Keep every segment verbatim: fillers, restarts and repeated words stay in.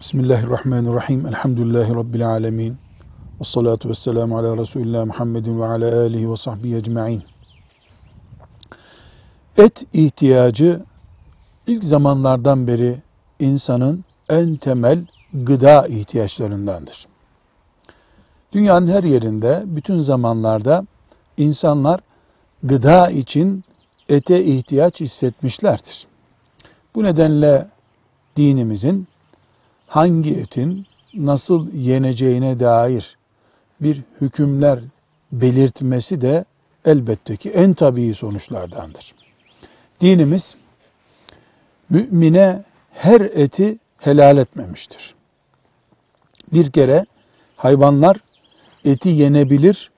Bismillahirrahmanirrahim. Elhamdülillahi Rabbil alemin. Ve salatu ve selamu ala Resulillah Muhammedin ve ala alihi ve sahbihi ecma'in. Et ihtiyacı ilk zamanlardan beri insanın en temel gıda ihtiyaçlarındandır. Dünyanın her yerinde, bütün zamanlarda insanlar gıda için ete ihtiyaç hissetmişlerdir. Bu nedenle dinimizin hangi etin nasıl yeneceğine dair bir hükümler belirtmesi de elbette ki en tabii sonuçlardandır. Dinimiz mümine her eti helal etmemiştir. Bir kere hayvanlar eti yenebilir,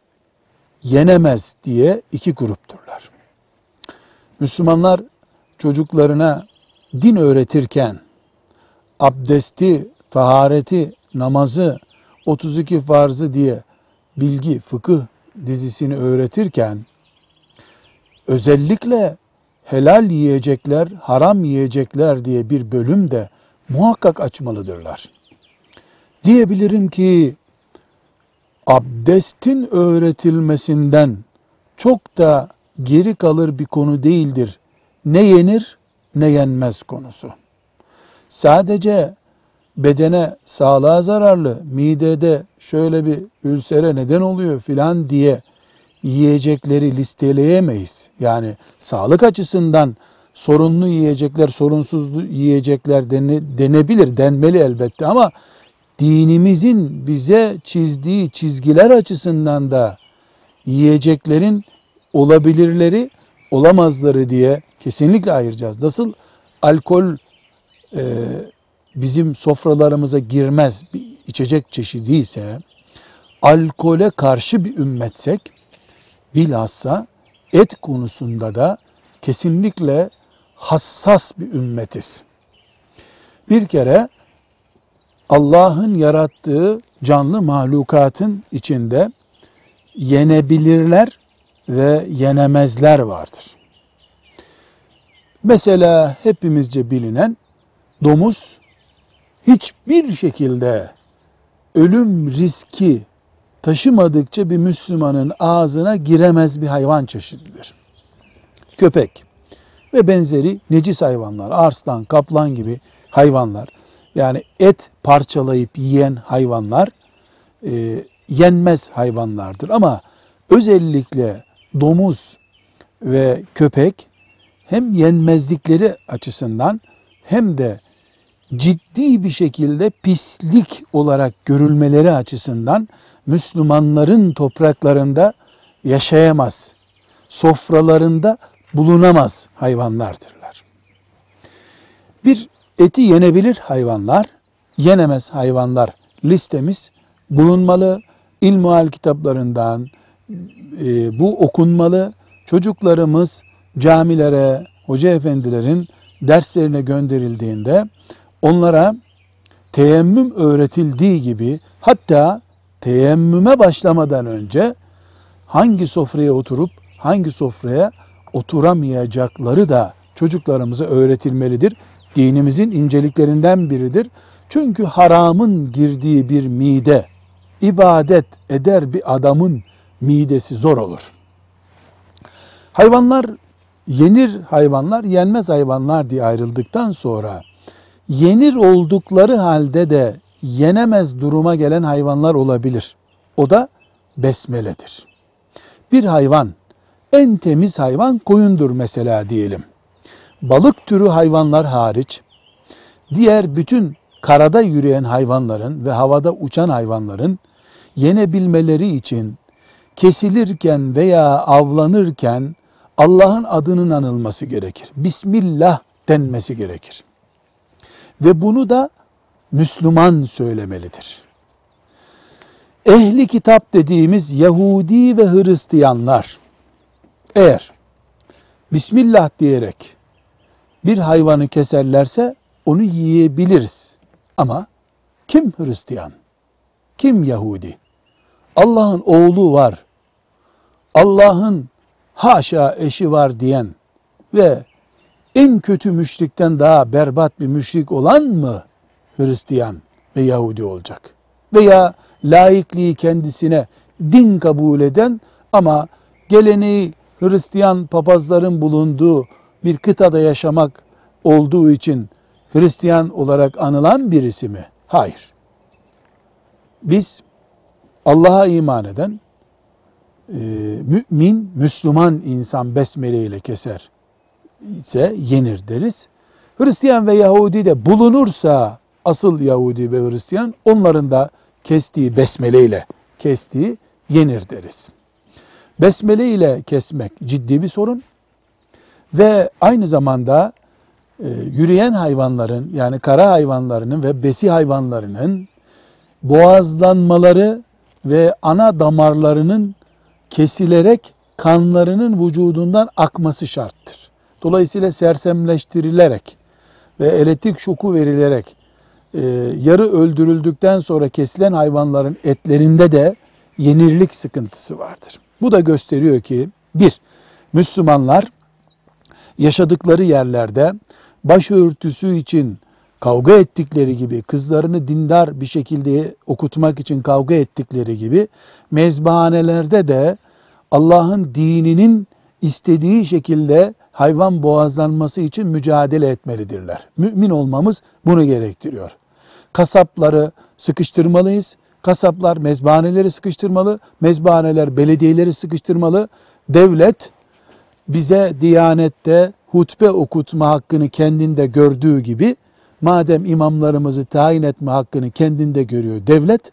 yenemez diye iki grupturlar. Müslümanlar çocuklarına din öğretirken abdesti, tahareti, namazı, otuz iki farzı diye bilgi, fıkıh dizisini öğretirken özellikle helal yiyecekler, haram yiyecekler diye bir bölüm de muhakkak açmalıdırlar. Diyebilirim ki abdestin öğretilmesinden çok da geri kalır bir konu değildir. Ne yenir, ne yenmez konusu. Sadece bedene, sağlığa zararlı, midede şöyle bir ülsere neden oluyor filan diye yiyecekleri listeleyemeyiz. Yani sağlık açısından sorunlu yiyecekler, sorunsuz yiyecekler dene, denebilir, denmeli elbette ama dinimizin bize çizdiği çizgiler açısından da yiyeceklerin olabilirleri, olamazları diye kesinlikle ayıracağız. Nasıl alkol e, bizim sofralarımıza girmez bir içecek çeşidi ise, alkole karşı bir ümmetsek, bilhassa et konusunda da kesinlikle hassas bir ümmetiz. Bir kere Allah'ın yarattığı canlı mahlukatın içinde yenebilirler ve yenemezler vardır. Mesela hepimizce bilinen domuz hiçbir şekilde ölüm riski taşımadıkça bir Müslümanın ağzına giremez bir hayvan çeşididir. Köpek ve benzeri necis hayvanlar, arslan, kaplan gibi hayvanlar, yani et parçalayıp yiyen hayvanlar e, yenmez hayvanlardır. Ama özellikle domuz ve köpek hem yenmezlikleri açısından hem de ciddi bir şekilde pislik olarak görülmeleri açısından Müslümanların topraklarında yaşayamaz, sofralarında bulunamaz hayvanlardırlar. Bir eti yenebilir hayvanlar, yenemez hayvanlar listemiz bulunmalı. İlmihal kitaplarından e, bu okunmalı. Çocuklarımız camilere, hoca efendilerin derslerine gönderildiğinde onlara teyemmüm öğretildiği gibi, hatta teyemmüme başlamadan önce hangi sofraya oturup hangi sofraya oturamayacakları da çocuklarımıza öğretilmelidir. Dinimizin inceliklerinden biridir. Çünkü haramın girdiği bir mide, ibadet eder bir adamın midesi zor olur. Hayvanlar yenir hayvanlar, yenmez hayvanlar diye ayrıldıktan sonra yenir oldukları halde de yenemez duruma gelen hayvanlar olabilir. O da besmeledir. Bir hayvan, en temiz hayvan koyundur mesela diyelim. Balık türü hayvanlar hariç, diğer bütün karada yürüyen hayvanların ve havada uçan hayvanların yenebilmeleri için kesilirken veya avlanırken Allah'ın adının anılması gerekir. Bismillah denmesi gerekir. Ve bunu da Müslüman söylemelidir. Ehli kitap dediğimiz Yahudi ve Hristiyanlar eğer Bismillah diyerek bir hayvanı keserlerse onu yiyebiliriz. Ama kim Hristiyan? Kim Yahudi? Allah'ın oğlu var, Allah'ın haşa eşi var diyen ve en kötü müşrikten daha berbat bir müşrik olan mı Hristiyan ve Yahudi olacak. Veya laikliği kendisine din kabul eden ama geleneği Hristiyan papazların bulunduğu bir kıtada yaşamak olduğu için Hristiyan olarak anılan birisi mi? Hayır. Biz Allah'a iman eden e, mümin, Müslüman insan besmele ile keser ise yenir deriz. Hristiyan ve Yahudi de bulunursa asıl Yahudi ve Hristiyan onların da kestiği besmele ile kestiği yenir deriz. Besmele ile kesmek ciddi bir sorun ve aynı zamanda e, yürüyen hayvanların yani kara hayvanlarının ve besi hayvanlarının boğazlanmaları ve ana damarlarının kesilerek kanlarının vücudundan akması şarttır. Dolayısıyla sersemleştirilerek ve elektrik şoku verilerek e, yarı öldürüldükten sonra kesilen hayvanların etlerinde de yenirlik sıkıntısı vardır. Bu da gösteriyor ki bir, Müslümanlar yaşadıkları yerlerde başörtüsü için kavga ettikleri gibi, kızlarını dindar bir şekilde okutmak için kavga ettikleri gibi, mezbahanelerde de Allah'ın dininin istediği şekilde hayvan boğazlanması için mücadele etmelidirler. Mümin olmamız bunu gerektiriyor. Kasapları sıkıştırmalıyız. Kasaplar mezbahaneleri sıkıştırmalı, mezbahaneler belediyeleri sıkıştırmalı. Devlet bize Diyanet'te hutbe okutma hakkını kendinde gördüğü gibi, madem imamlarımızı tayin etme hakkını kendinde görüyor devlet,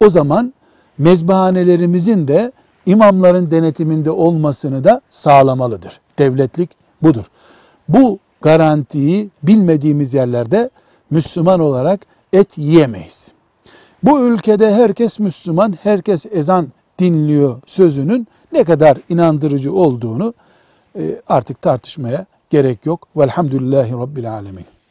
o zaman mezbahanelerimizin de imamların denetiminde olmasını da sağlamalıdır. Devletlik budur. Bu garantiyi bilmediğimiz yerlerde Müslüman olarak et yiyemeyiz. Bu ülkede herkes Müslüman, herkes ezan dinliyor sözünün ne kadar inandırıcı olduğunu artık tartışmaya gerek yok. Velhamdülillahi Rabbil Alemin.